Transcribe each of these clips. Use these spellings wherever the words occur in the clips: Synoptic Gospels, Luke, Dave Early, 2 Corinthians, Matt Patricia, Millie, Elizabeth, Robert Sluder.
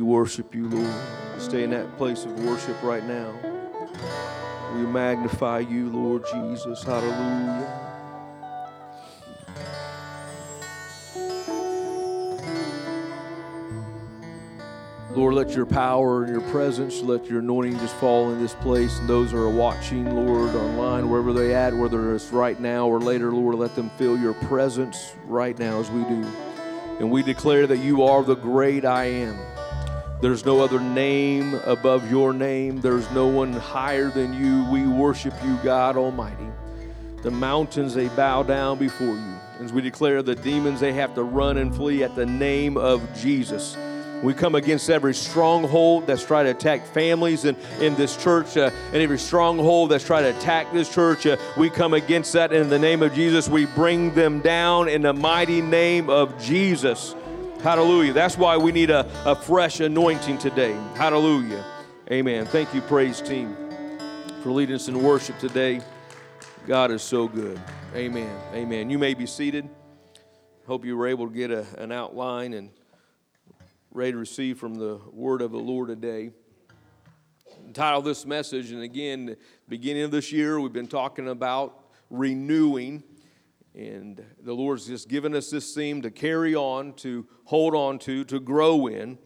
Worship you, Lord. Stay in that place of worship right now. We magnify you, Lord Jesus. Hallelujah. Lord, let your power and your presence, let your anointing just fall in this place. And those that are watching, Lord, online, wherever they're at, whether it's right now or later, Lord, let them feel your presence right now as we do. And we declare that you are the great I am. There's no other name above your name. There's no one higher than you. We worship you, God Almighty. The mountains, they bow down before you. As we declare, the demons, they have to run and flee at the name of Jesus. We come against every stronghold that's trying to attack families in this church, and every stronghold that's trying to attack this church. We come against that in the name of Jesus. We bring them down in the mighty name of Jesus. Hallelujah. That's why we need a fresh anointing today. Hallelujah. Amen. Thank you, praise team, for leading us in worship today. God is so good. Amen. Amen. You may be seated. Hope you were able to get an outline and ready to receive from the word of the Lord today. Title this message, and again, the beginning of this year, we've been talking about renewing. And the Lord's just given us this theme to carry on, to hold on to grow in.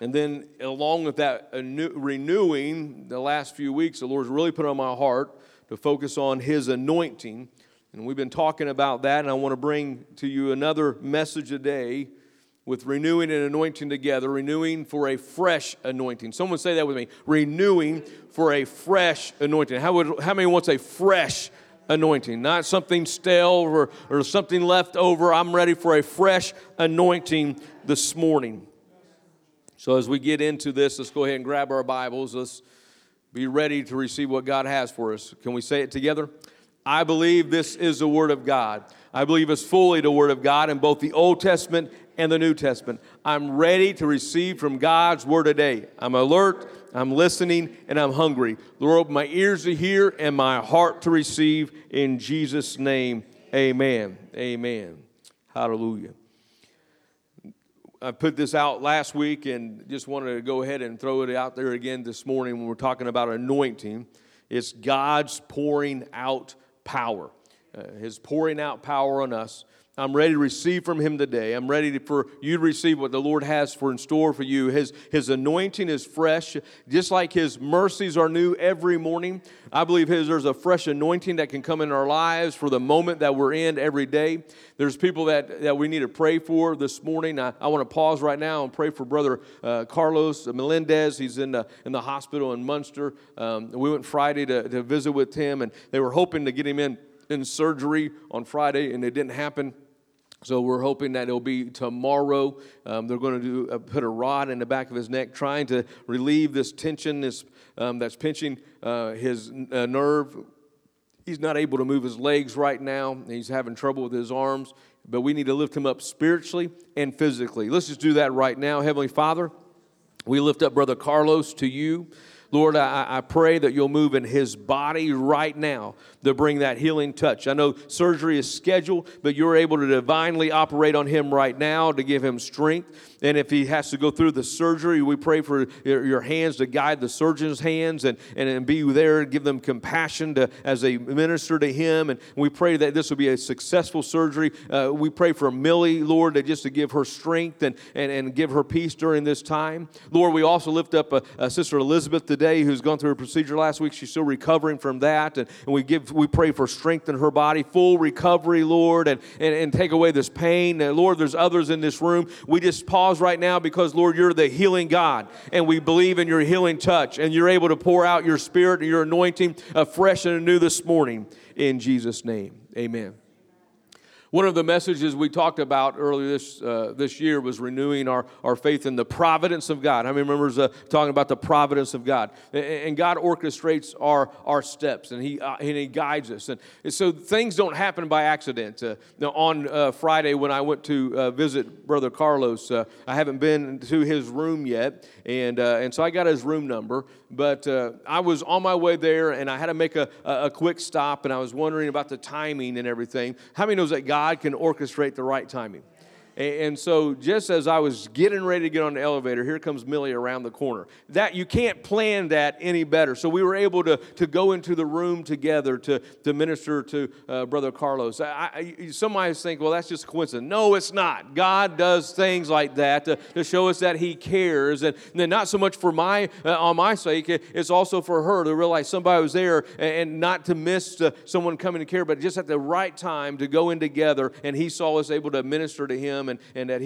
And then along with that renewing, the last few weeks, the Lord's really put on my heart to focus on His anointing. And we've been talking about that, and I want to bring to you another message today with renewing and anointing together, renewing for a fresh anointing. Someone say that with me, renewing for a fresh anointing. How many wants a fresh anointing, not something stale or something left over? I'm ready for a fresh anointing this morning. So as we get into this, let's go ahead and grab our Bibles. Let's be ready to receive what God has for us. Can we say it together? I believe this is the Word of God. I believe it's fully the Word of God in both the Old Testament and the New Testament. I'm ready to receive from God's Word today. I'm alert, I'm listening, and I'm hungry. Lord, open my ears to hear and my heart to receive. In Jesus' name, amen. Amen. Hallelujah. I put this out last week and just wanted to go ahead and throw it out there again this morning when we're talking about anointing. It's God's pouring out power. His pouring out power on us. I'm ready to receive from Him today. I'm ready for you to receive what the Lord has in store for you. His anointing is fresh, just like His mercies are new every morning. I believe there's a fresh anointing that can come in our lives for the moment that we're in every day. There's people that we need to pray for this morning. I want to pause right now and pray for Brother Carlos Melendez. He's in the hospital in Munster. We went Friday to visit with him, and they were hoping to get him in surgery on Friday, and it didn't happen. So we're hoping that it'll be tomorrow. They're going to put a rod in the back of his neck, trying to relieve this tension that's pinching his nerve. He's not able to move his legs right now. He's having trouble with his arms. But we need to lift him up spiritually and physically. Let's just do that right now. Heavenly Father, we lift up Brother Carlos to you. Lord, I pray that you'll move in his body right now to bring that healing touch. I know surgery is scheduled, but you're able to divinely operate on him right now to give him strength. And if he has to go through the surgery, we pray for your hands to guide the surgeon's hands and be there and give them compassion to, as they minister to him. And we pray that this will be a successful surgery. We pray for Millie, Lord, to give her strength and give her peace during this time. Lord, we also lift up Sister Elizabeth today, who's gone through a procedure last week. She's still recovering from that. And we pray for strength in her body, full recovery, Lord, and take away this pain. And Lord, there's others in this room. We just pause right now because, Lord, you're the healing God, and we believe in your healing touch, and you're able to pour out your spirit and your anointing afresh and anew this morning. In Jesus' name, amen. One of the messages we talked about earlier this year was renewing our faith in the providence of God. How many remembers talking about the providence of God? And God orchestrates our steps, and He guides us. And so things don't happen by accident. On Friday when I went to visit Brother Carlos, I haven't been to his room yet, and so I got his room number. But I was on my way there, and I had to make a quick stop, and I was wondering about the timing and everything. How many knows that God can orchestrate the right timing? And so just as I was getting ready to get on the elevator, here comes Millie around the corner. That you can't plan that any better. So we were able to go into the room together to minister to Brother Carlos. Some might think, well, that's just coincidence. No, it's not. God does things like that to show us that he cares. And not so much for on my sake, it's also for her to realize somebody was there and not to miss someone coming to care, but just at the right time to go in together. And he saw us able to minister to him. And that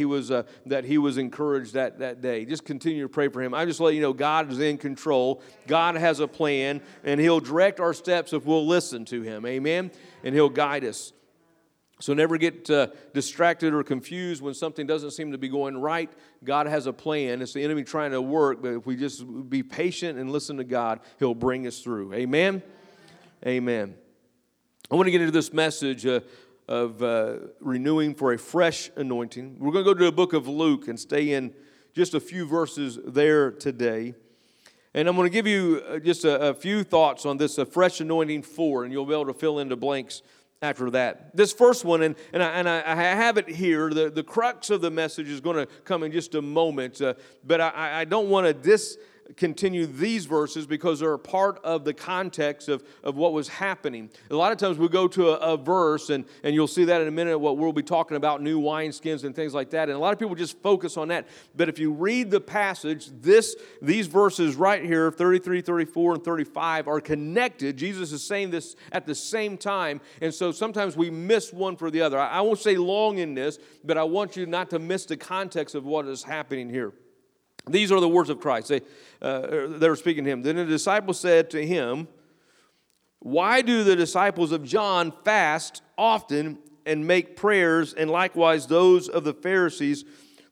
he was encouraged that day. Just continue to pray for him. I just let you know God is in control. God has a plan, and he'll direct our steps if we'll listen to him. Amen? And he'll guide us. So never get distracted or confused when something doesn't seem to be going right. God has a plan. It's the enemy trying to work, but if we just be patient and listen to God, he'll bring us through. Amen? Amen. I want to get into this message of renewing for a fresh anointing. We're going to go to the book of Luke and stay in just a few verses there today. And I'm going to give you just a few thoughts on this, a fresh anointing for, and you'll be able to fill in the blanks after that. This first one, and I have it here, the crux of the message is going to come in just a moment, but I don't want to continue these verses because they're a part of the context of what was happening. A lot of times we go to a verse, and you'll see that in a minute, what we'll be talking about, new wineskins and things like that. And a lot of people just focus on that. But if you read the passage, these verses right here, 33, 34, and 35, are connected. Jesus is saying this at the same time. And so sometimes we miss one for the other. I won't say long in this, but I want you not to miss the context of what is happening here. These are the words of Christ. They were speaking to him. Then the disciples said to him, "Why do the disciples of John fast often and make prayers, and likewise those of the Pharisees,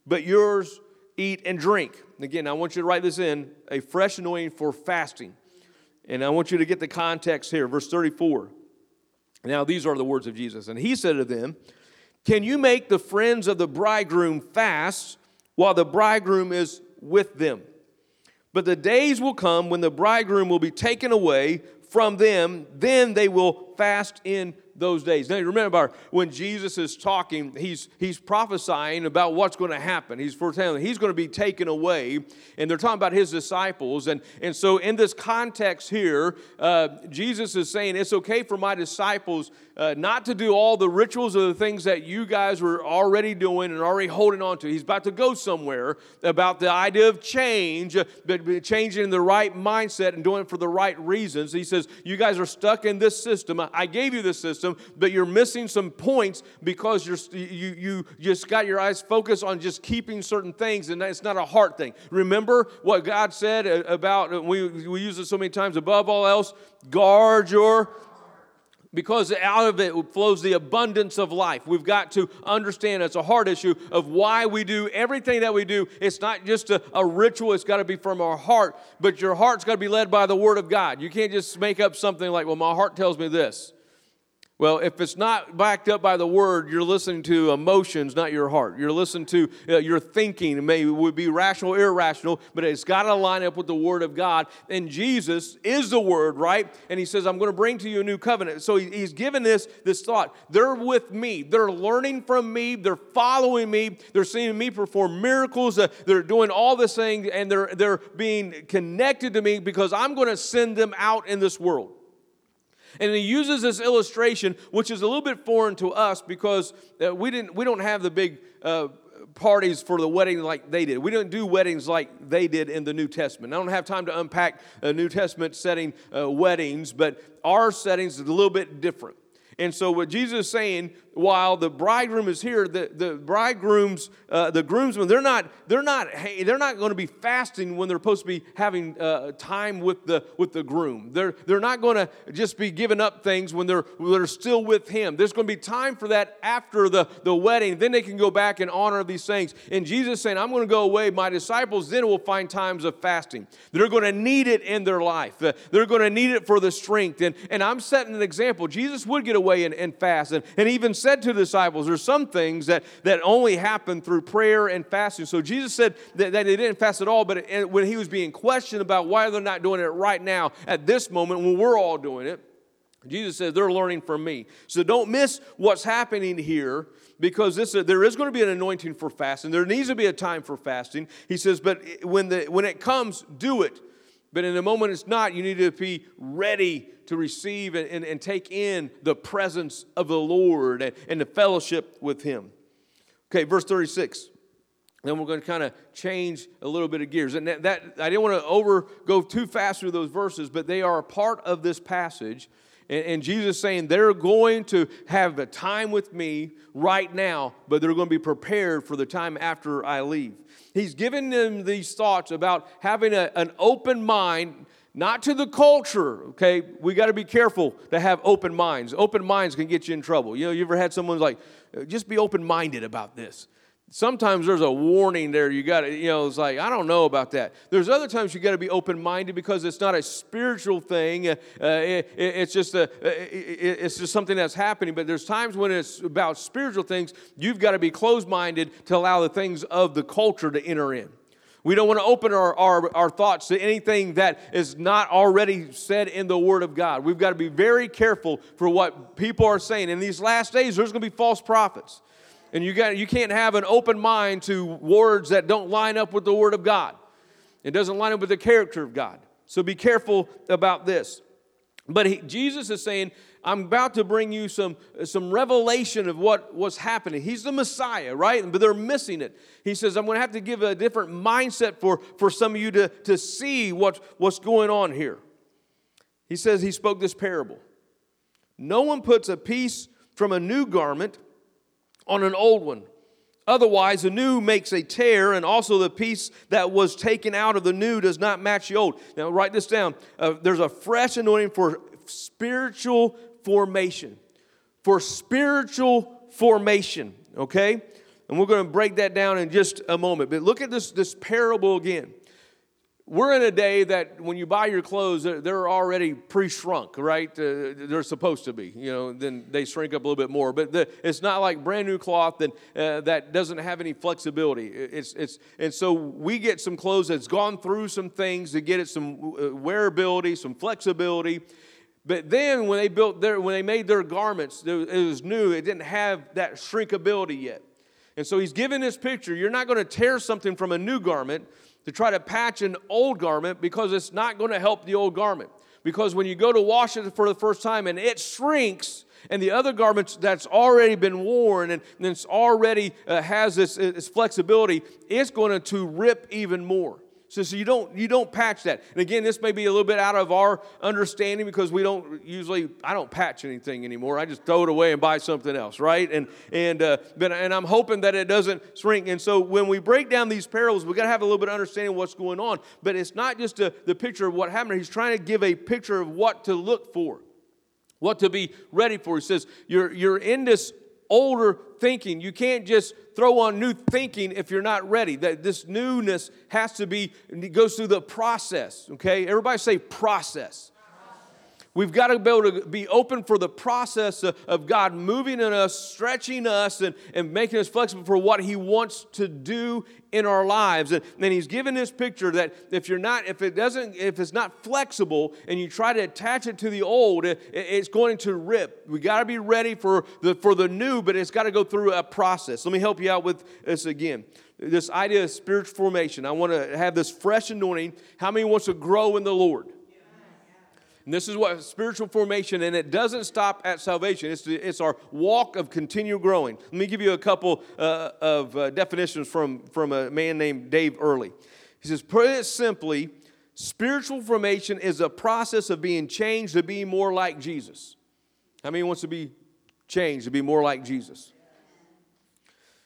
but yours eat and drink?" Again, I want you to write this in, a fresh anointing for fasting. And I want you to get the context here, verse 34. Now these are the words of Jesus. And he said to them, "Can you make the friends of the bridegroom fast while the bridegroom is with them? But the days will come when the bridegroom will be taken away from them, then they will fast in those days." Now you remember when Jesus is talking, he's prophesying about what's going to happen. He's foretelling he's going to be taken away, and they're talking about his disciples. And so in this context here, Jesus is saying it's okay for my disciples not to do all the rituals or the things that you guys were already doing and already holding on to. He's about to go somewhere about the idea of change, but changing the right mindset and doing it for the right reasons. He says, you guys are stuck in this system. I gave you this system, but you're missing some points because you just got your eyes focused on just keeping certain things, and it's not a heart thing. Remember what God said about, we use it so many times, above all else, guard your heart, because out of it flows the abundance of life. We've got to understand it's a heart issue of why we do everything that we do. It's not just a ritual. It's got to be from our heart, but your heart's got to be led by the Word of God. You can't just make up something like, well, my heart tells me this. Well, if it's not backed up by the Word, you're listening to emotions, not your heart. You're listening to your thinking. Maybe it would be rational, irrational, but it's got to line up with the Word of God. And Jesus is the Word, right? And He says, I'm going to bring to you a new covenant. So He's given this thought. They're with me. They're learning from me. They're following me. They're seeing me perform miracles. They're doing all this thing, and they're being connected to me because I'm going to send them out in this world. And he uses this illustration, which is a little bit foreign to us because we don't have the big parties for the wedding like they did. We don't do weddings like they did in the New Testament. I don't have time to unpack a New Testament setting weddings, but our settings is a little bit different. And so what Jesus is saying, while the bridegroom is here, the groomsmen, they're not going to be fasting when they're supposed to be having time with the groom. They're not going to just be giving up things when they're still with him. There's going to be time for that after the wedding. Then they can go back in honor of these things. And Jesus is saying, I'm going to go away. My disciples then will find times of fasting. They're going to need it in their life. They're going to need it for the strength. And I'm setting an example. Jesus would get away and fast, and even said to the disciples, there's some things that only happen through prayer and fasting. So Jesus said that they didn't fast at all, but when he was being questioned about why they're not doing it right now, at this moment when we're all doing it, Jesus said, they're learning from me. So don't miss what's happening here, because there is going to be an anointing for fasting. There needs to be a time for fasting. He says, but when it comes, do it. But in the moment it's not, you need to be ready to receive and take in the presence of the Lord and the fellowship with Him. Okay, verse 36. Then we're going to kind of change a little bit of gears. And that I didn't want to go too fast through those verses, but they are a part of this passage. And Jesus is saying they're going to have a time with me right now, but they're going to be prepared for the time after I leave. He's giving them these thoughts about having an open mind, not to the culture, okay? We got to be careful to have open minds. Open minds can get you in trouble. You ever had someone like, just be open-minded about this. Sometimes there's a warning there. You got to, it's like, I don't know about that. There's other times you got to be open-minded because it's not a spiritual thing. It's just something that's happening. But there's times when it's about spiritual things, you've got to be closed-minded to allow the things of the culture to enter in. We don't want to open our thoughts to anything that is not already said in the Word of God. We've got to be very careful for what people are saying. In these last days, there's going to be false prophets. And you can't have an open mind to words that don't line up with the Word of God. It doesn't line up with the character of God. So be careful about this. But Jesus is saying, I'm about to bring you some revelation of what was happening. He's the Messiah, right? But they're missing it. He says, I'm going to have to give a different mindset for some of you to see what's going on here. He says he spoke this parable. No one puts a piece from a new garment on an old one. Otherwise, the new makes a tear, and also the piece that was taken out of the new does not match the old. Now, write this down. There's a fresh anointing for spiritual formation. For spiritual formation, okay? And we're going to break that down in just a moment. But look at this parable again. We're in a day that when you buy your clothes, they're already pre-shrunk, right? They're supposed to be. Then they shrink up a little bit more. But it's not like brand new cloth that doesn't have any flexibility. And so we get some clothes that's gone through some things to get it some wearability, some flexibility. But then when they made their garments, it was new. It didn't have that shrinkability yet. And so he's giving this picture. You're not going to tear something from a new garment to try to patch an old garment, because it's not going to help the old garment. Because when you go to wash it for the first time and it shrinks, and the other garment that's already been worn and it's already has this flexibility, it's going to rip even more. So you don't patch that. And again, this may be a little bit out of our understanding because I don't patch anything anymore. I just throw it away and buy something else, right? And I'm hoping that it doesn't shrink. And so when we break down these parables, we've got to have a little bit of understanding of what's going on. But it's not just the picture of what happened. He's trying to give a picture of what to look for, what to be ready for. He says, you're in this older thinking. You can't just throw on new thinking if you're not ready. That this newness goes through the process, okay? Everybody say process. We've got to be able to be open for the process of God moving in us, stretching us, and making us flexible for what He wants to do in our lives. And He's given this picture that if it's not flexible and you try to attach it to the old, it's going to rip. We got to be ready for the new, but it's got to go through a process. Let me help you out with this again. This idea of spiritual formation. I want to have this fresh anointing. How many wants to grow in the Lord? And this is what spiritual formation, and it doesn't stop at salvation. It's our walk of continual growing. Let me give you a couple of definitions from a man named Dave Early. He says, put it simply, spiritual formation is a process of being changed to be more like Jesus. How many wants to be changed to be more like Jesus?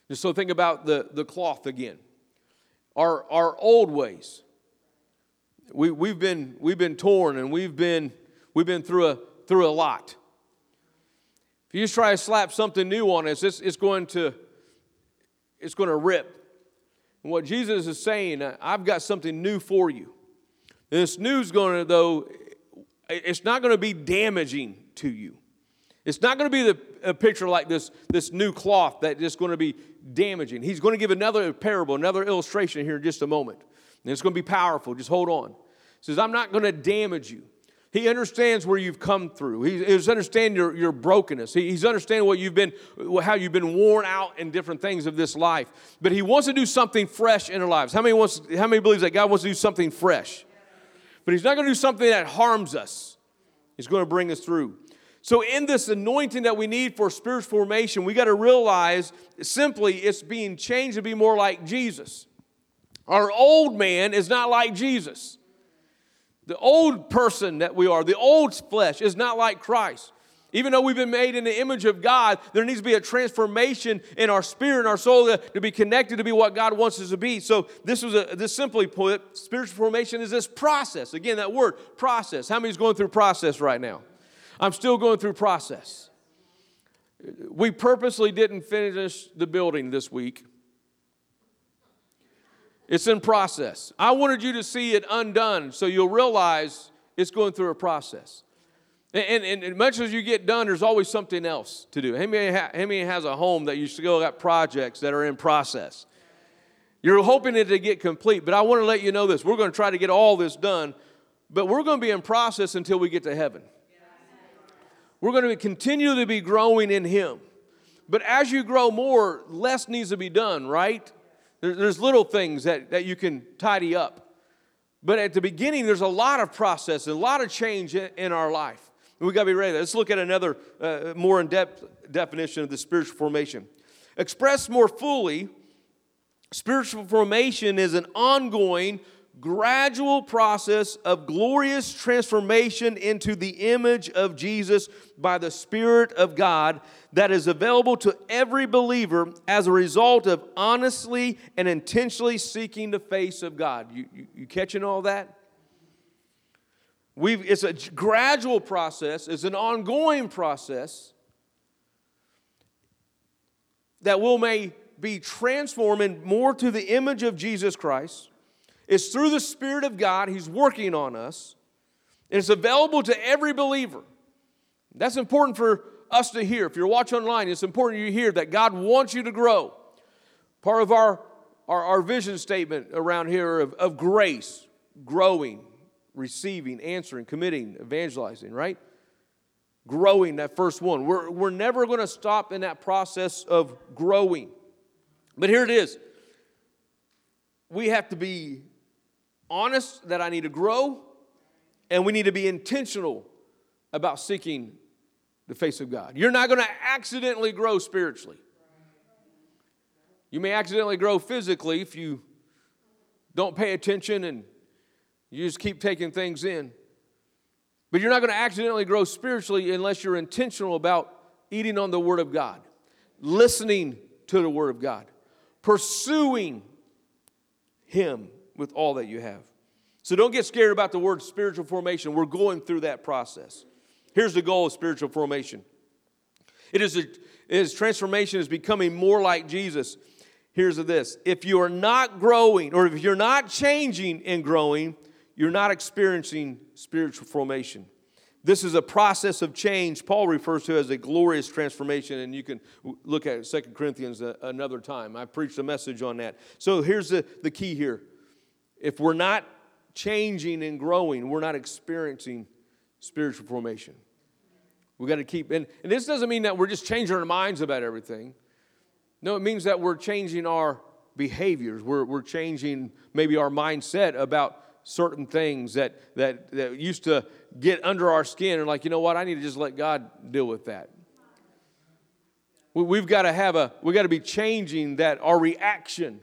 And so think about the cloth again. Our old ways. We've been torn, and we've been through a lot. If you just try to slap something new on us, it's going to rip. And what Jesus is saying, I've got something new for you. And this new's it's not going to be damaging to you. It's not going to be a picture like this new cloth that is going to be damaging. He's going to give another parable, another illustration here in just a moment. And it's going to be powerful. Just hold on. He says, I'm not going to damage you. He understands where you've come through. He's understanding your brokenness. He's understanding how you've been worn out in different things of this life. But He wants to do something fresh in our lives. How many believes that God wants to do something fresh? But He's not going to do something that harms us. He's going to bring us through. So in this anointing that we need for spiritual formation, we got to realize simply it's being changed to be more like Jesus. Our old man is not like Jesus. The old person that we are, the old flesh, is not like Christ. Even though we've been made in the image of God, there needs to be a transformation in our spirit and our soul to be connected to be what God wants us to be. So this simply put, spiritual formation is this process. Again, that word, process. How many's going through process right now? I'm still going through process. We purposely didn't finish the building this week. It's in process. I wanted you to see it undone so you'll realize it's going through a process. And much as you get done, there's always something else to do. How many has a home that you still got projects that are in process? You're hoping it to get complete, but I want to let you know this. We're going to try to get all this done, but we're going to be in process until we get to heaven. We're going to continue to be growing in Him. But as you grow more, less needs to be done, right? There's little things that you can tidy up. But at the beginning, there's a lot of process and a lot of change in our life. And we've got to be ready. Let's look at another more in-depth definition of the spiritual formation. Expressed more fully, spiritual formation is an ongoing, gradual process of glorious transformation into the image of Jesus by the Spirit of God that is available to every believer as a result of honestly and intentionally seeking the face of God. You catching all that? It's a gradual process. It's an ongoing process that we may be transformed more to the image of Jesus Christ. It's through the Spirit of God. He's working on us. And it's available to every believer. That's important for us to hear. If you're watching online, it's important you hear that God wants you to grow. Part of our vision statement around here of grace, growing, receiving, answering, committing, evangelizing, right? Growing, that first one. We're never going to stop in that process of growing. But here it is. We have to be honest that I need to grow, and we need to be intentional about seeking the face of God. You're not going to accidentally grow spiritually. You may accidentally grow physically if you don't pay attention and you just keep taking things in. But you're not going to accidentally grow spiritually unless you're intentional about eating on the Word of God, listening to the Word of God, pursuing Him with all that you have. So don't get scared about the word spiritual formation. We're going through that process. Here's the goal of spiritual formation. It is transformation is becoming more like Jesus. Here's this. If you are not growing, or if you're not changing and growing, you're not experiencing spiritual formation. This is a process of change Paul refers to as a glorious transformation, and you can look at 2 Corinthians another time. I preached a message on that. So here's the key here. If we're not changing and growing, we're not experiencing spiritual formation. We've got to keep, and this doesn't mean that we're just changing our minds about everything. No, it means that we're changing our behaviors. We're changing maybe our mindset about certain things that used to get under our skin, and like, you know what, I need to just let God deal with that. We've got to be changing that our reaction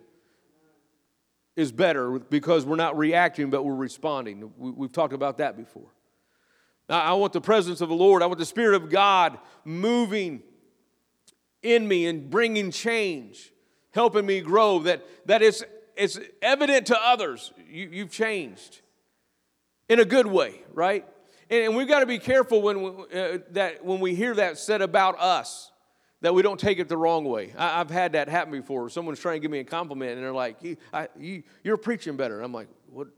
is better because we're not reacting, but we're responding. We've talked about that before. I want the presence of the Lord. I want the Spirit of God moving in me and bringing change, helping me grow, that it's evident to others you've changed in a good way, right? And we've got to be careful when we hear that said about us, that we don't take it the wrong way. I've had that happen before. Someone's trying to give me a compliment, and they're like, you're preaching better. And I'm like, what?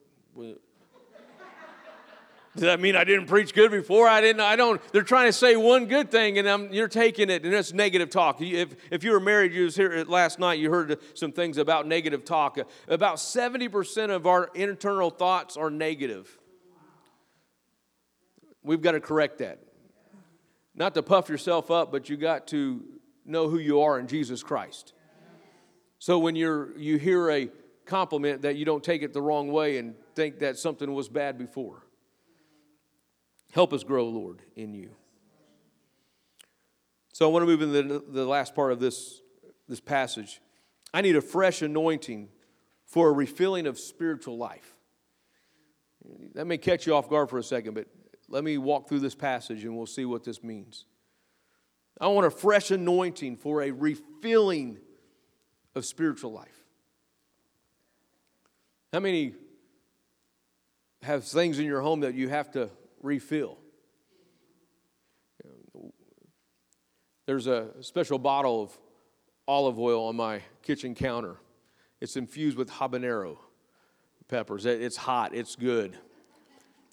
Does that mean I didn't preach good before? They're trying to say one good thing, and you're taking it, and it's negative talk. If you were married, you was here last night, you heard some things about negative talk. About 70% of our internal thoughts are negative. We've got to correct that. Not to puff yourself up, but you got to know who you are in Jesus Christ. So when you hear a compliment, that you don't take it the wrong way and think that something was bad before. Help us grow, Lord, in you. So I want to move into the last part of this passage. I need a fresh anointing for a refilling of spiritual life. That may catch you off guard for a second, but let me walk through this passage and we'll see what this means. I want a fresh anointing for a refilling of spiritual life. How many have things in your home that you have to refill? There's a special bottle of olive oil on my kitchen counter. It's infused with habanero peppers. It's hot. It's good.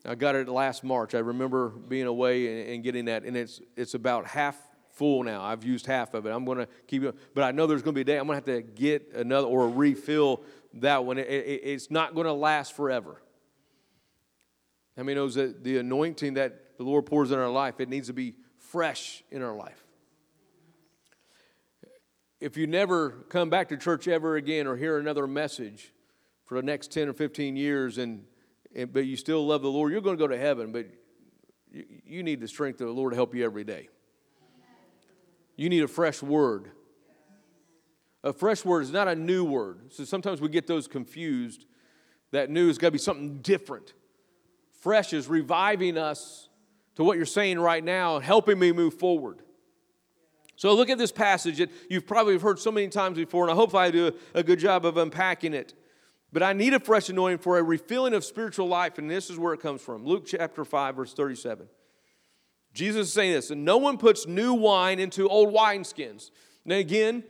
I got it last March. I remember being away and getting that, and it's about half full now. I've used half of it. I'm going to keep it, but I know there's going to be a day I'm going to have to get another or refill that one. It's not going to last forever. How many knows that the anointing that the Lord pours in our life, it needs to be fresh in our life? If you never come back to church ever again or hear another message for the next 10 or 15 years, but you still love the Lord, you're going to go to heaven, but you need the strength of the Lord to help you every day. You need a fresh word. A fresh word is not a new word. So sometimes we get those confused. That new has got to be something different. Fresh is reviving us to what you're saying right now and helping me move forward. So look at this passage that you've probably heard so many times before, and I hope I do a good job of unpacking it. But I need a fresh anointing for a refilling of spiritual life, and this is where it comes from. Luke chapter 5, verse 37. Jesus is saying this, and no one puts new wine into old wineskins. Now again,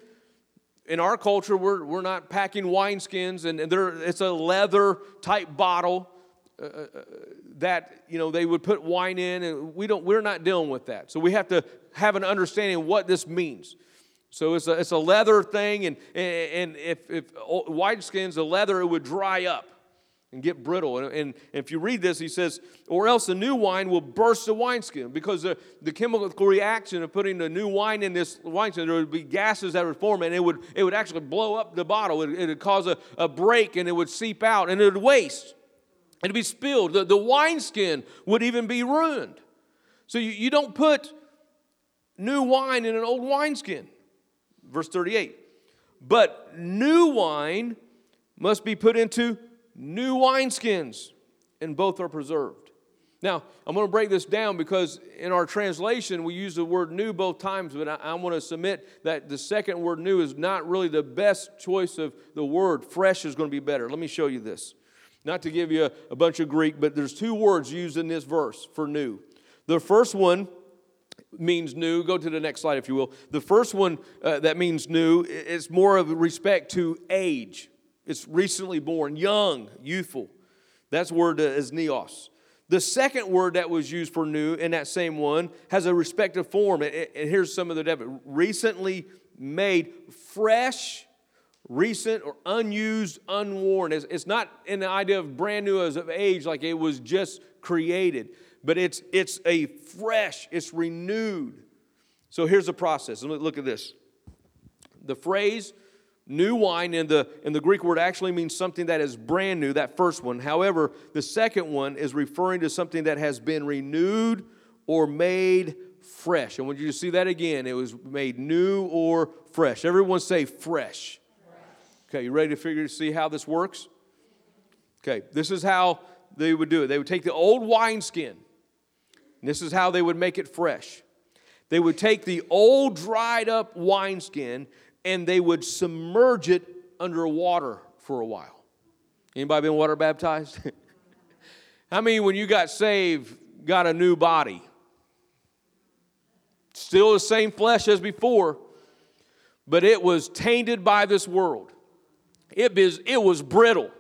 in our culture, we're not packing wineskins, and it's a leather-type bottle. That, you know, they would put wine in, and we're not dealing with that. So we have to have an understanding of what this means. So it's a leather thing, and if wineskins, the leather, it would dry up and get brittle. And if you read this, he says, or else the new wine will burst the wineskin, because the chemical reaction of putting the new wine in this wineskin, there would be gases that would form, and it would actually blow up the bottle. It would cause a break, and it would seep out, and it would waste. It'd be spilled. The wineskin would even be ruined. So you don't put new wine in an old wineskin. Verse 38. But new wine must be put into new wineskins, and both are preserved. Now, I'm going to break this down because in our translation, we use the word new both times, but I want to submit that the second word new is not really the best choice of the word. Fresh is going to be better. Let me show you this. Not to give you a bunch of Greek, but there's two words used in this verse for new. The first one means new. Go to the next slide, if you will. The first one that means new is more of respect to age. It's recently born, young, youthful. That's word is neos. The second word that was used for new in that same one has a respective form. And here's some of the definition. Recently made, fresh, recent, or unused, unworn. It's not in the idea of brand new as of age, like it was just created. But it's a fresh, it's renewed. So here's the process. Look at this. The phrase new wine in the Greek word actually means something that is brand new, that first one. However, the second one is referring to something that has been renewed or made fresh. I want you to see that again. It was made new or fresh. Everyone say fresh. Okay, you ready to see how this works? Okay, this is how they would do it. They would take the old wineskin. This is how they would make it fresh. They would take the old dried up wineskin and they would submerge it under water for a while. Anybody been water baptized? How many, when you got saved, got a new body? Still the same flesh as before, but it was tainted by this world. It was brittle.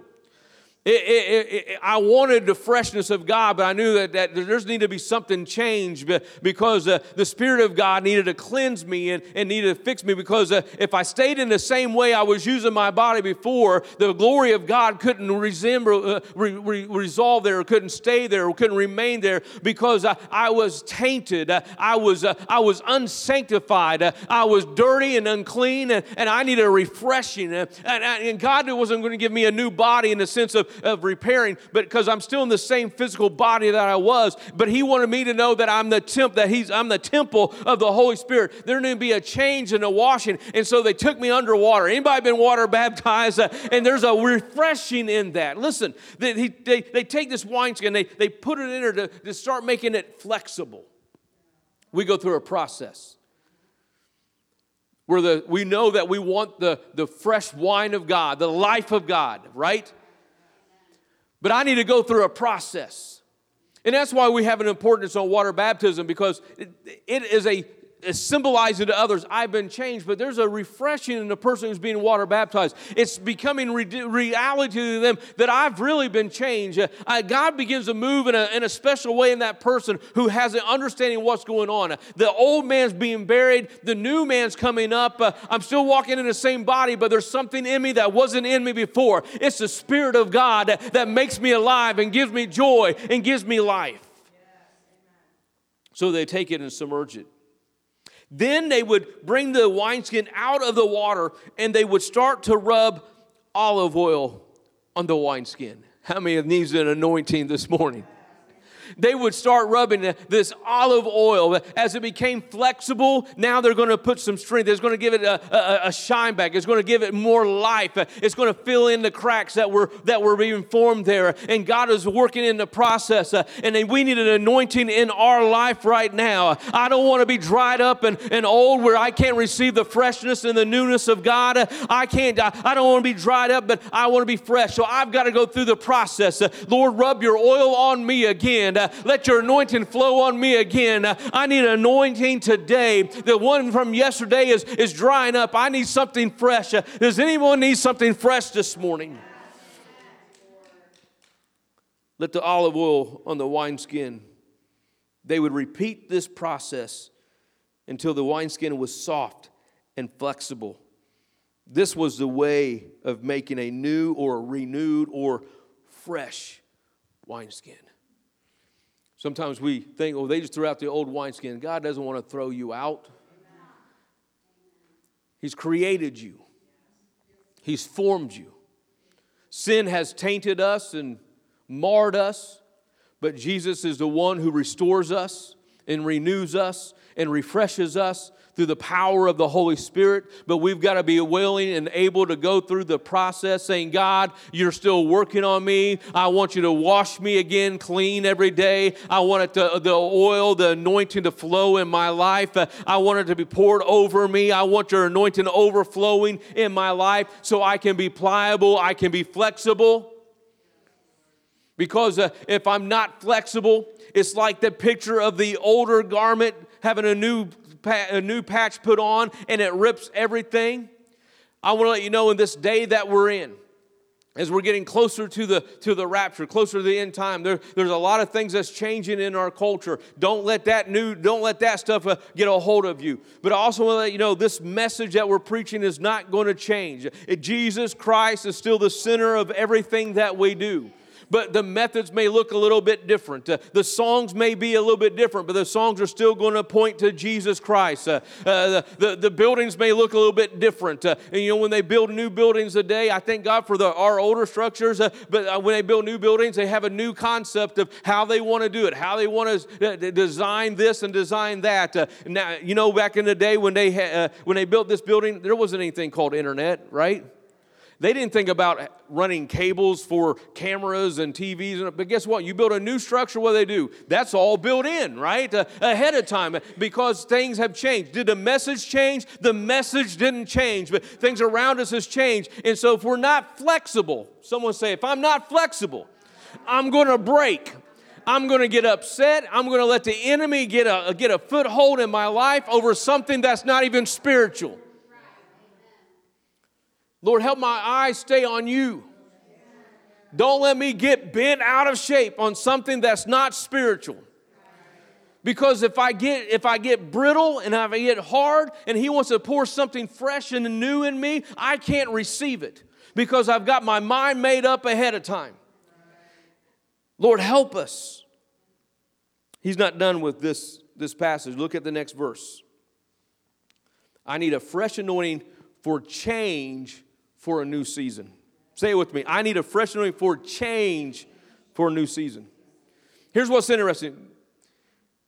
I wanted the freshness of God, but I knew that there's need to be something changed because the Spirit of God needed to cleanse me and needed to fix me because if I stayed in the same way I was using my body before, the glory of God couldn't resolve there, or couldn't stay there, or couldn't remain there because I was tainted, I was unsanctified, I was dirty and unclean, and I needed a refreshing. And God wasn't going to give me a new body in the sense of repairing, but because I'm still in the same physical body that I was, but he wanted me to know that I'm the temple of the Holy Spirit. There needed to be a change and a washing, and so they took me underwater. Anybody been water baptized? And there's a refreshing in that. Listen, they take this wineskin, they put it in there to start making it flexible. We go through a process where we know that we want the fresh wine of God, the life of God, right? But I need to go through a process. And that's why we have an importance on water baptism, because it is a symbolizing to others, I've been changed, but there's a refreshing in the person who's being water baptized. It's becoming reality to them that I've really been changed. God begins to move in a special way in that person who has an understanding of what's going on. The old man's being buried. The new man's coming up. I'm still walking in the same body, but there's something in me that wasn't in me before. It's the Spirit of God that makes me alive and gives me joy and gives me life. So they take it and submerge it. Then they would bring the wineskin out of the water and they would start to rub olive oil on the wineskin. How many needs an anointing this morning? They would start rubbing this olive oil. As it became flexible, now they're going to put some strength. It's going to give it a shine back. It's going to give it more life. It's going to fill in the cracks that were being formed there. And God is working in the process. And then we need an anointing in our life right now. I don't want to be dried up and old where I can't receive the freshness and the newness of God. I don't want to be dried up, but I want to be fresh. So I've got to go through the process. Lord, rub your oil on me again. Let your anointing flow on me again. I need an anointing today. The one from yesterday is drying up. I need something fresh. Does anyone need something fresh this morning? Let the olive oil on the wineskin. They would repeat this process until the wineskin was soft and flexible. This was the way of making a new or renewed or fresh wineskin. Sometimes we think, oh, they just threw out the old wineskin. God doesn't want to throw you out. He's created you. He's formed you. Sin has tainted us and marred us, but Jesus is the one who restores us and renews us and refreshes us through the power of the Holy Spirit, but we've got to be willing and able to go through the process saying, God, you're still working on me. I want you to wash me again clean every day. I want it the oil, the anointing to flow in my life. I want it to be poured over me. I want your anointing overflowing in my life so I can be pliable, I can be flexible. Because if I'm not flexible, it's like the picture of the older garment having a new patch put on, and it rips everything. I want to let you know in this day that we're in, As we're getting closer to the rapture, closer to the end time, there's a lot of things that's changing in our culture. Don't let that stuff get a hold of you. But I also want to let you know this message that we're preaching is not going to change. Jesus Christ is still the center of everything that we do. But the methods may look a little bit different. The songs may be a little bit different, but the songs are still going to point to Jesus Christ. The buildings may look a little bit different. And you know, when they build new buildings today, I thank God for our older structures, but when they build new buildings, they have a new concept of how they want to do it, how they want to design this and design that. Now, you know, back in the day when they built this building, there wasn't anything called internet, right? They didn't think about running cables for cameras and TVs. But guess what? You build a new structure, what do they do? That's all built in, right? Ahead of time, because things have changed. Did the message change? The message didn't change, but things around us has changed. And so if we're not flexible, someone say, if I'm not flexible, I'm going to break. I'm going to get upset. I'm going to let the enemy get a foothold in my life over something that's not even spiritual. Lord, help my eyes stay on you. Don't let me get bent out of shape on something that's not spiritual. Because if I get brittle and if I get hard and he wants to pour something fresh and new in me, I can't receive it because I've got my mind made up ahead of time. Lord, help us. He's not done with this passage. Look at the next verse. I need a fresh anointing for change for a new season. Say it with me. I need a fresh anointing for change for a new season. Here's what's interesting.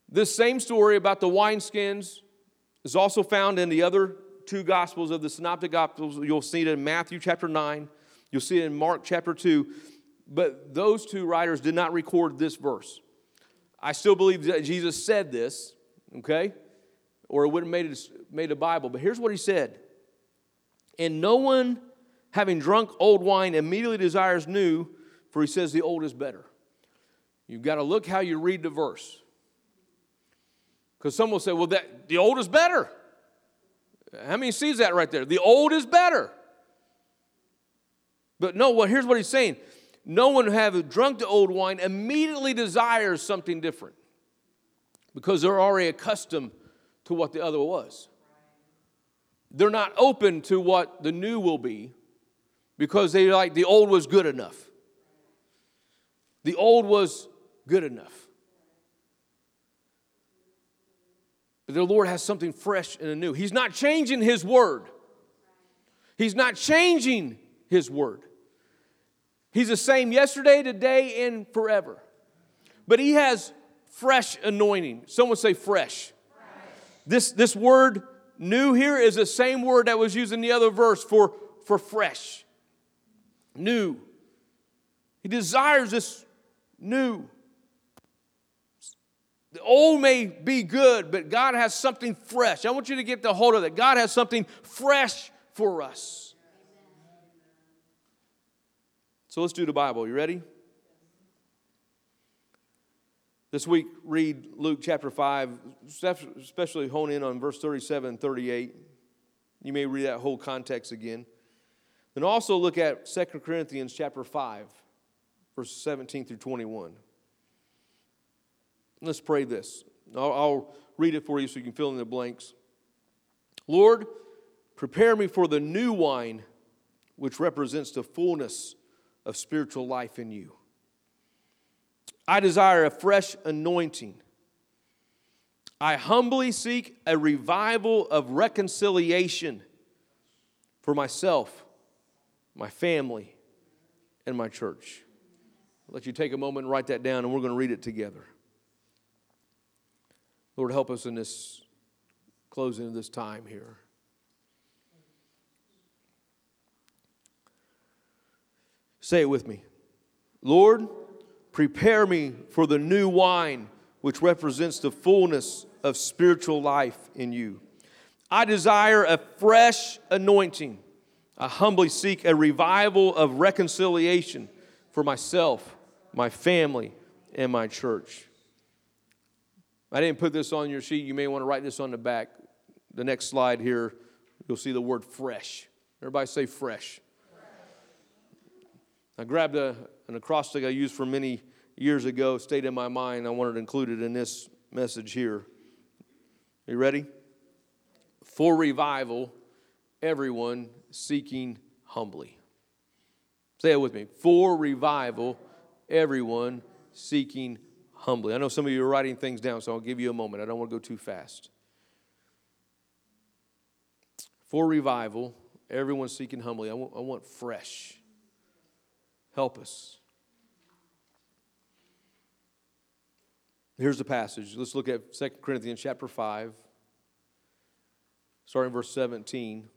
This same story about the wineskins is also found in the other two Gospels of the Synoptic Gospels. You'll see it in Matthew chapter 9. You'll see it in Mark chapter 2. But those two writers did not record this verse. I still believe that Jesus said this, okay? Or it wouldn't have made a Bible. But here's what he said. And no one, having drunk old wine, immediately desires new, for he says the old is better. You've got to look how you read the verse. Because some will say, well, the old is better. How many sees that right there? The old is better. But no, well, here's what he's saying. No one having drunk the old wine immediately desires something different. Because they're already accustomed to what the other was. They're not open to what the new will be because they're like, the old was good enough. The old was good enough. But the Lord has something fresh and anew. He's not changing His Word. He's not changing His Word. He's the same yesterday, today, and forever. But He has fresh anointing. Someone say fresh. This word new here is the same word that was used in the other verse for fresh, new. He desires this new. The old may be good, but God has something fresh. I want you to get the hold of that. God has something fresh for us. So let's do the Bible. You ready? This week, read Luke chapter 5, especially hone in on verse 37 and 38. You may read that whole context again. Then also look at 2 Corinthians chapter 5, verses 17 through 21. Let's pray this. I'll read it for you so you can fill in the blanks. Lord, prepare me for the new wine, which represents the fullness of spiritual life in you. I desire a fresh anointing. I humbly seek a revival of reconciliation for myself, my family, and my church. I'll let you take a moment and write that down, and we're going to read it together. Lord, help us in this closing of this time here. Say it with me. Lord, prepare me for the new wine, which represents the fullness of spiritual life in you. I desire a fresh anointing. I humbly seek a revival of reconciliation for myself, my family, and my church. I didn't put this on your sheet. You may want to write this on the back. The next slide here, you'll see the word fresh. Everybody say fresh. I grabbed an acrostic I used for many years ago, stayed in my mind. I wanted to include it in this message here. Are you ready? For revival, everyone seeking humbly. Say it with me. For revival, everyone seeking humbly. I know some of you are writing things down, so I'll give you a moment. I don't want to go too fast. For revival, everyone seeking humbly. I want fresh. Help us. Here's the passage. Let's look at 2 Corinthians chapter 5, starting verse 17.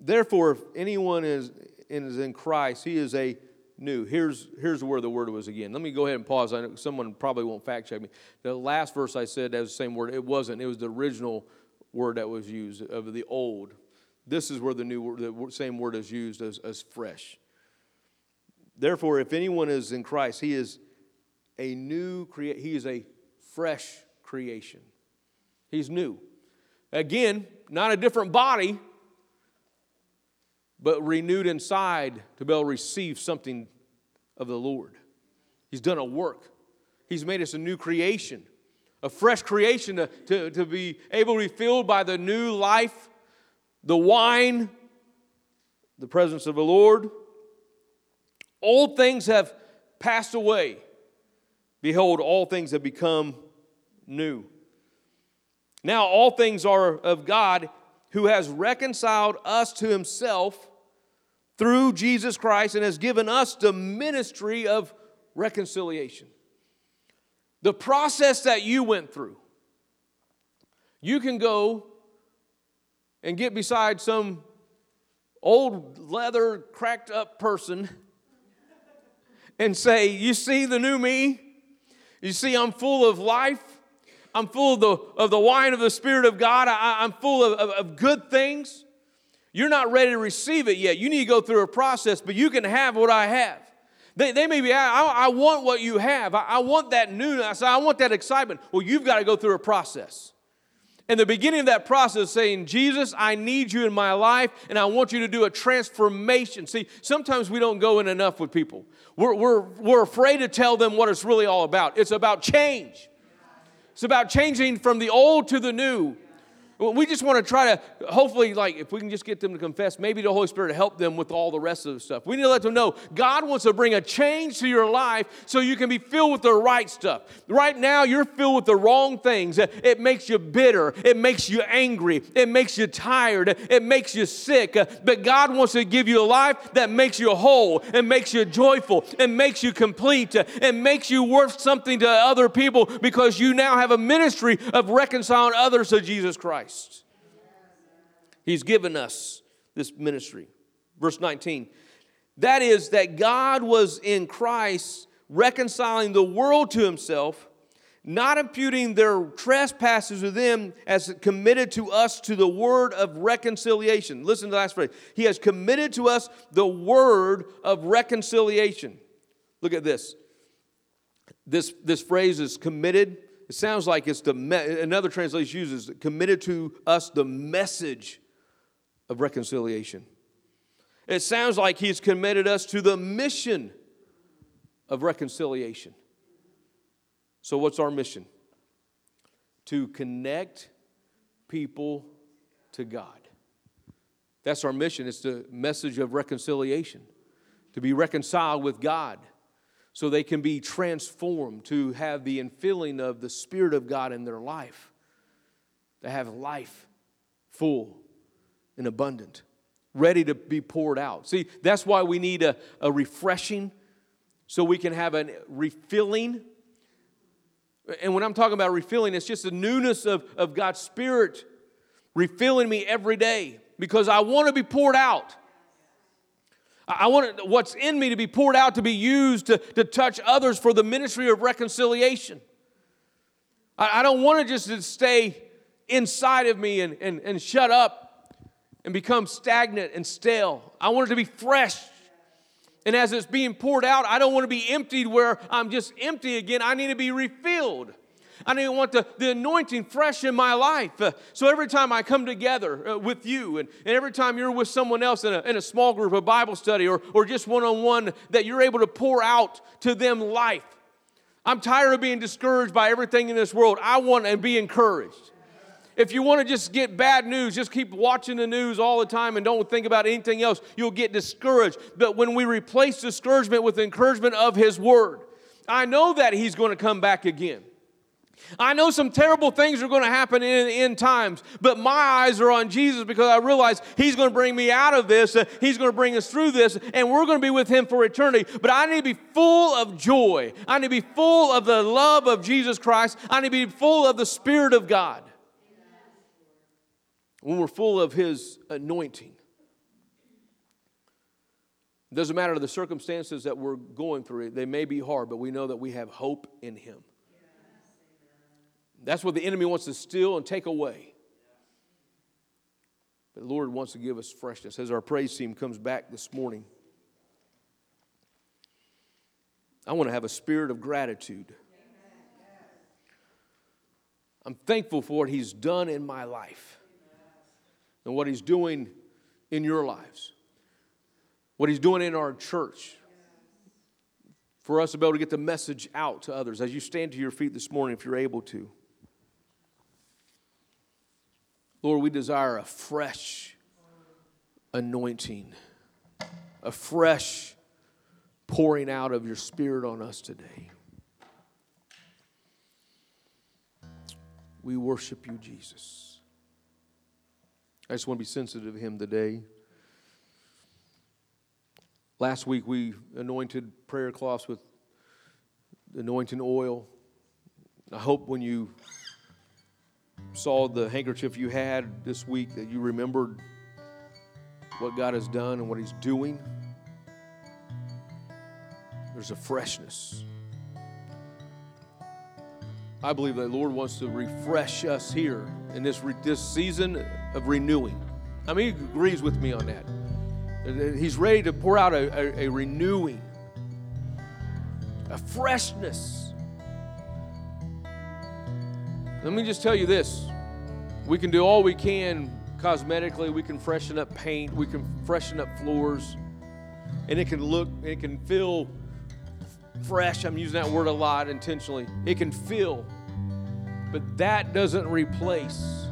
Therefore, if anyone is in Christ, he is a new. Here's where the word was again. Let me go ahead and pause. I know someone probably won't fact check me. The last verse I said that was the same word. It wasn't. It was the original word that was used of the old. This is where the same word is used as fresh. Therefore, if anyone is in Christ, he is a new creation. He is a fresh creation. He's new. Again, not a different body, but renewed inside to be able to receive something of the Lord. He's done a work. He's made us a new creation, a fresh creation to be able to be filled by the new life, the wine, the presence of the Lord. Old things have passed away. Behold, all things have become new. Now all things are of God, who has reconciled us to himself through Jesus Christ and has given us the ministry of reconciliation. The process that you went through, you can go and get beside some old leather cracked up person and say, you see the new me? You see, I'm full of life. I'm full of the wine of the Spirit of God. I'm full of good things. You're not ready to receive it yet. You need to go through a process, but you can have what I have. They may be, I want what you have. I want that newness. I want that excitement. Well, you've got to go through a process. And the beginning of that process saying, Jesus, I need you in my life, and I want you to do a transformation. See, sometimes we don't go in enough with people. We're afraid to tell them what it's really all about. It's about change. It's about changing from the old to the new. We just want to try to, hopefully, like, if we can just get them to confess, maybe the Holy Spirit will help them with all the rest of the stuff. We need to let them know God wants to bring a change to your life so you can be filled with the right stuff. Right now, you're filled with the wrong things. It makes you bitter. It makes you angry. It makes you tired. It makes you sick. But God wants to give you a life that makes you whole and makes you joyful and makes you complete and makes you worth something to other people because you now have a ministry of reconciling others to Jesus Christ. He's given us this ministry. Verse 19, that is that God was in Christ reconciling the world to himself, not imputing their trespasses to them as committed to us to the word of reconciliation. Listen to the last phrase. He has committed to us the word of reconciliation. Look at this. This phrase is committed. It sounds like it's another translation uses committed to us the message of reconciliation. It sounds like he's committed us to the mission of reconciliation. So what's our mission? To connect people to God. That's our mission. It's the message of reconciliation. To be reconciled with God. So they can be transformed to have the infilling of the Spirit of God in their life. To have life full and abundant, ready to be poured out. See, that's why we need a refreshing so we can have a refilling. And when I'm talking about refilling, it's just the newness of God's Spirit refilling me every day because I want to be poured out. I want what's in me to be poured out, to be used to touch others for the ministry of reconciliation. I don't want it just to stay inside of me and shut up and become stagnant and stale. I want it to be fresh. And as it's being poured out, I don't want to be emptied where I'm just empty again. I need to be refilled. I don't even want the anointing fresh in my life. So every time I come together with you and every time you're with someone else in a small group, a Bible study, or just one-on-one, that you're able to pour out to them life. I'm tired of being discouraged by everything in this world. I want to be encouraged. If you want to just get bad news, just keep watching the news all the time and don't think about anything else. You'll get discouraged. But when we replace discouragement with encouragement of His Word, I know that He's going to come back again. I know some terrible things are going to happen in the end times, but my eyes are on Jesus because I realize He's going to bring me out of this, He's going to bring us through this, and we're going to be with Him for eternity. But I need to be full of joy. I need to be full of the love of Jesus Christ. I need to be full of the Spirit of God. When we're full of His anointing, it doesn't matter the circumstances that we're going through. They may be hard, but we know that we have hope in Him. That's what the enemy wants to steal and take away. But the Lord wants to give us freshness. As our praise team comes back this morning, I want to have a spirit of gratitude. I'm thankful for what He's done in my life and what He's doing in your lives, what He's doing in our church, for us to be able to get the message out to others. As you stand to your feet this morning, if you're able to, Lord, we desire a fresh anointing, a fresh pouring out of your Spirit on us today. We worship you, Jesus. I just want to be sensitive to Him today. Last week, we anointed prayer cloths with anointing oil. I hope when you saw the handkerchief you had this week that you remembered what God has done and what He's doing. There's a freshness. I believe that the Lord wants to refresh us here in this season of renewing. I mean, He agrees with me on that. He's ready to pour out a renewing, a freshness. Let me just tell you this. We can do all we can cosmetically. We can freshen up paint. We can freshen up floors. And it can look, it can feel fresh. I'm using that word a lot intentionally. It can feel. But that doesn't replace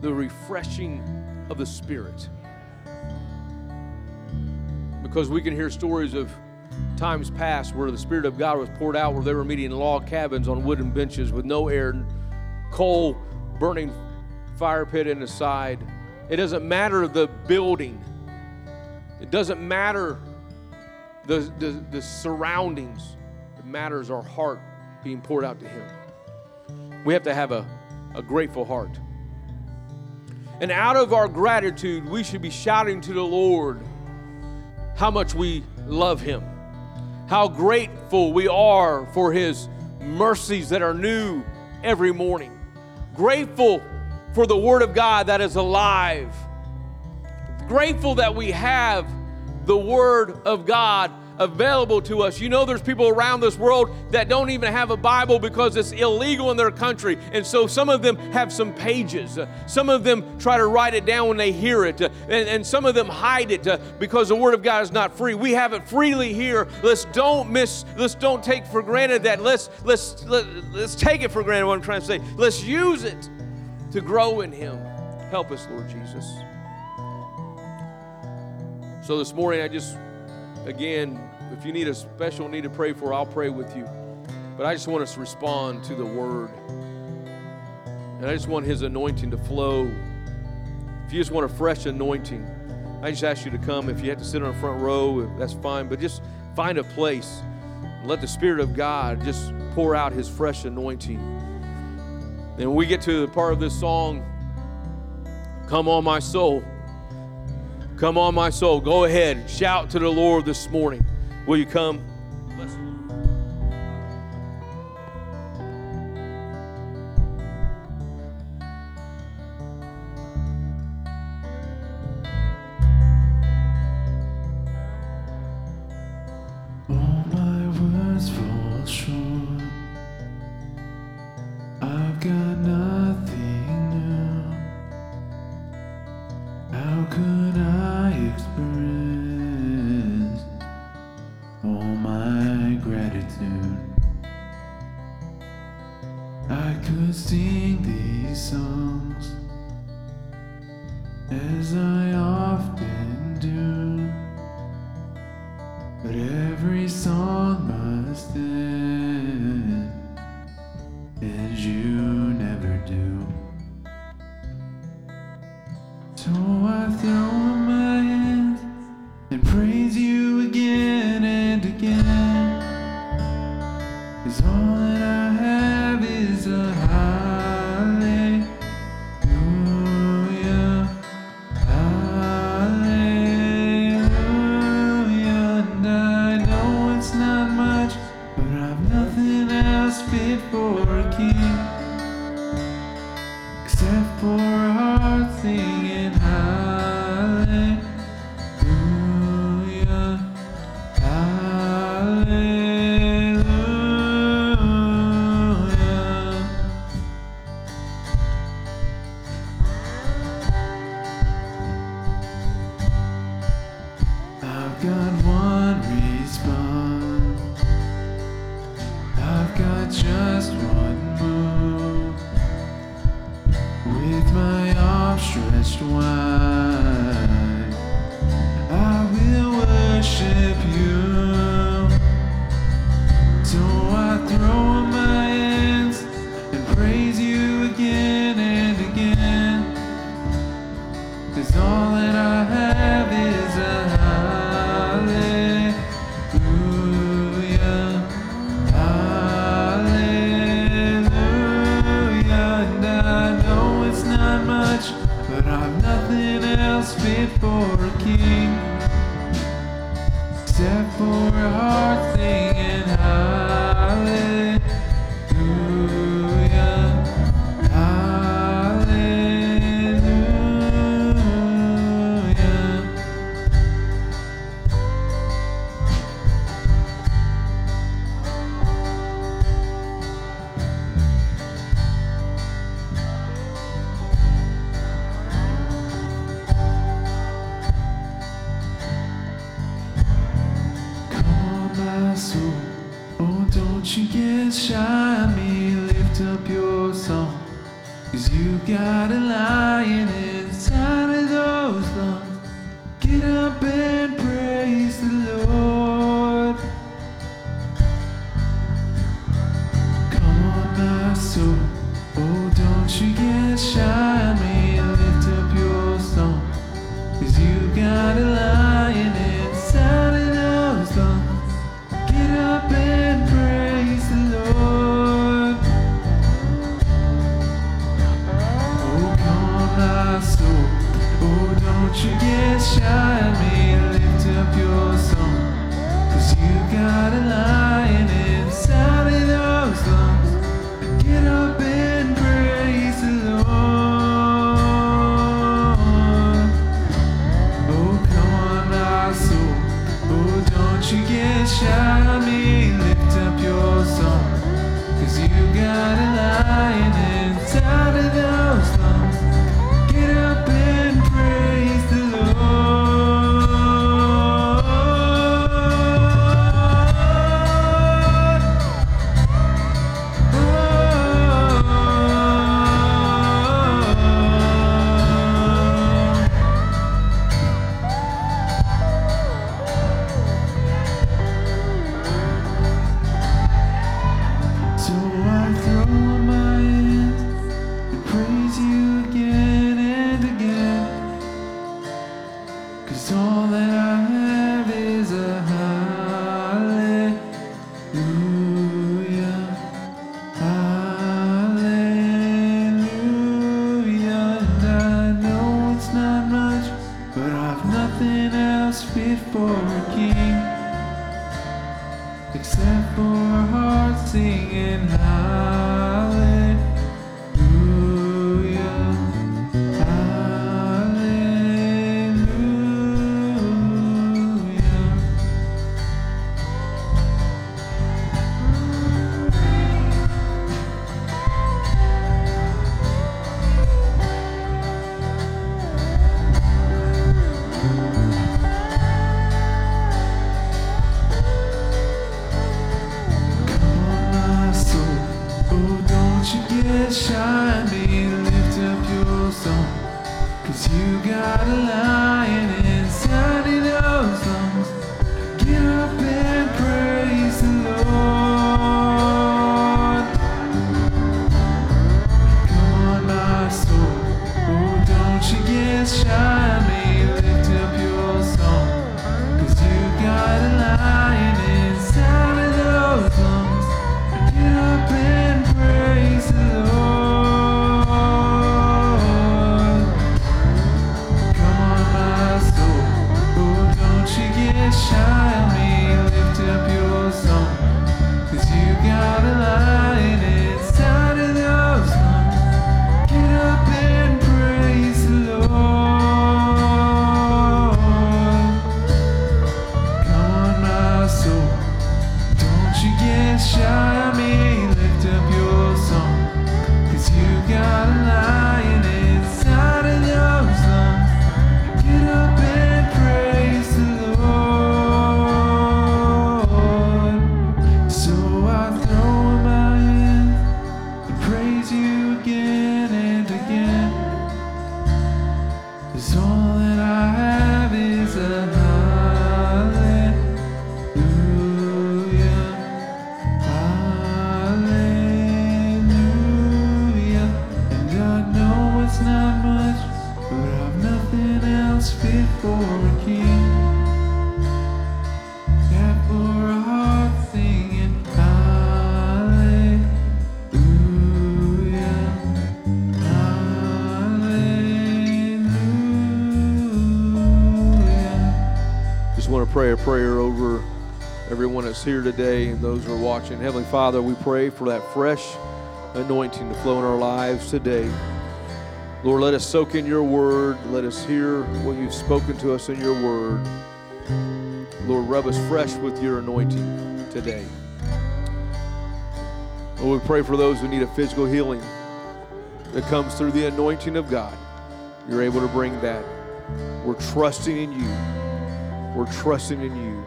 the refreshing of the Spirit. Because we can hear stories of times past where the Spirit of God was poured out, where they were meeting in log cabins on wooden benches with no air, coal, burning fire pit in the side. It doesn't matter the building. It doesn't matter the surroundings. It matters our heart being poured out to Him. We have to have a grateful heart. And out of our gratitude, we should be shouting to the Lord how much we love Him, how grateful we are for His mercies that are new every morning, grateful for the Word of God that is alive, grateful that we have the Word of God available to us. You know, there's people around this world that don't even have a Bible because it's illegal in their country. And so some of them have some pages. Some of them try to write it down when they hear it. And some of them hide it because the Word of God is not free. We have it freely here. Let's don't take for granted that. Let's take it for granted, what I'm trying to say. Let's use it to grow in Him. Help us, Lord Jesus. So this morning, again, if you need a special need to pray for, I'll pray with you. But I just want us to respond to the Word. And I just want His anointing to flow. If you just want a fresh anointing, I just ask you to come. If you have to sit on the front row, that's fine. But just find a place and let the Spirit of God just pour out His fresh anointing. And when we get to the part of this song, "Come on, my soul." Come on, my soul. Go ahead and shout to the Lord this morning. Will you come? Bless you. All my words fall short. got one response. I've got just one move. With my arms stretched wide, I will worship you. So I throw up my hands and praise you again and again. 'Cause all that I have is a hallelujah, hallelujah. And I know it's not much, but I've nothing else fit for a king except for a heart singing hallelujah. Shine me, lift up your song, 'cause you got a lion inside of those lungs. Get up and praise the Lord. Come on, my soul, oh, don't you get shy. Me, lift up your song, 'cause you got a lion inside of those lungs. Get up and praise the Lord. Oh, come on, my soul, oh, don't you get shy at me. Lift up your song, 'cause you got a lion inside of those lungs. Get up and praise the Lord. Oh, come on, my soul, oh, don't you get shy at me. Up your song, 'cause you got a lion inside of those lungs. Get up and praise the Ooh. Pray a prayer over everyone that's here today and those who are watching. Heavenly Father, we pray for that fresh anointing to flow in our lives today. Lord, let us soak in your word. Let us hear what you've spoken to us in your word. Lord, rub us fresh with your anointing today. Lord, we pray for those who need a physical healing that comes through the anointing of God. You're able to bring that. We're trusting in you. We're trusting in you,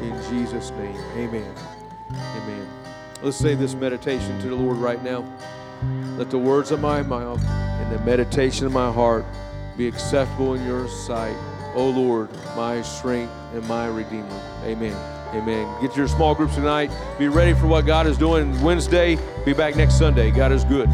in Jesus' name. Amen. Amen. Let's say this meditation to the Lord right now. Let the words of my mouth and the meditation of my heart be acceptable in your sight, O Lord, my strength and my Redeemer. Amen. Amen. Get to your small groups tonight. Be ready for what God is doing Wednesday. Be back next Sunday. God is good.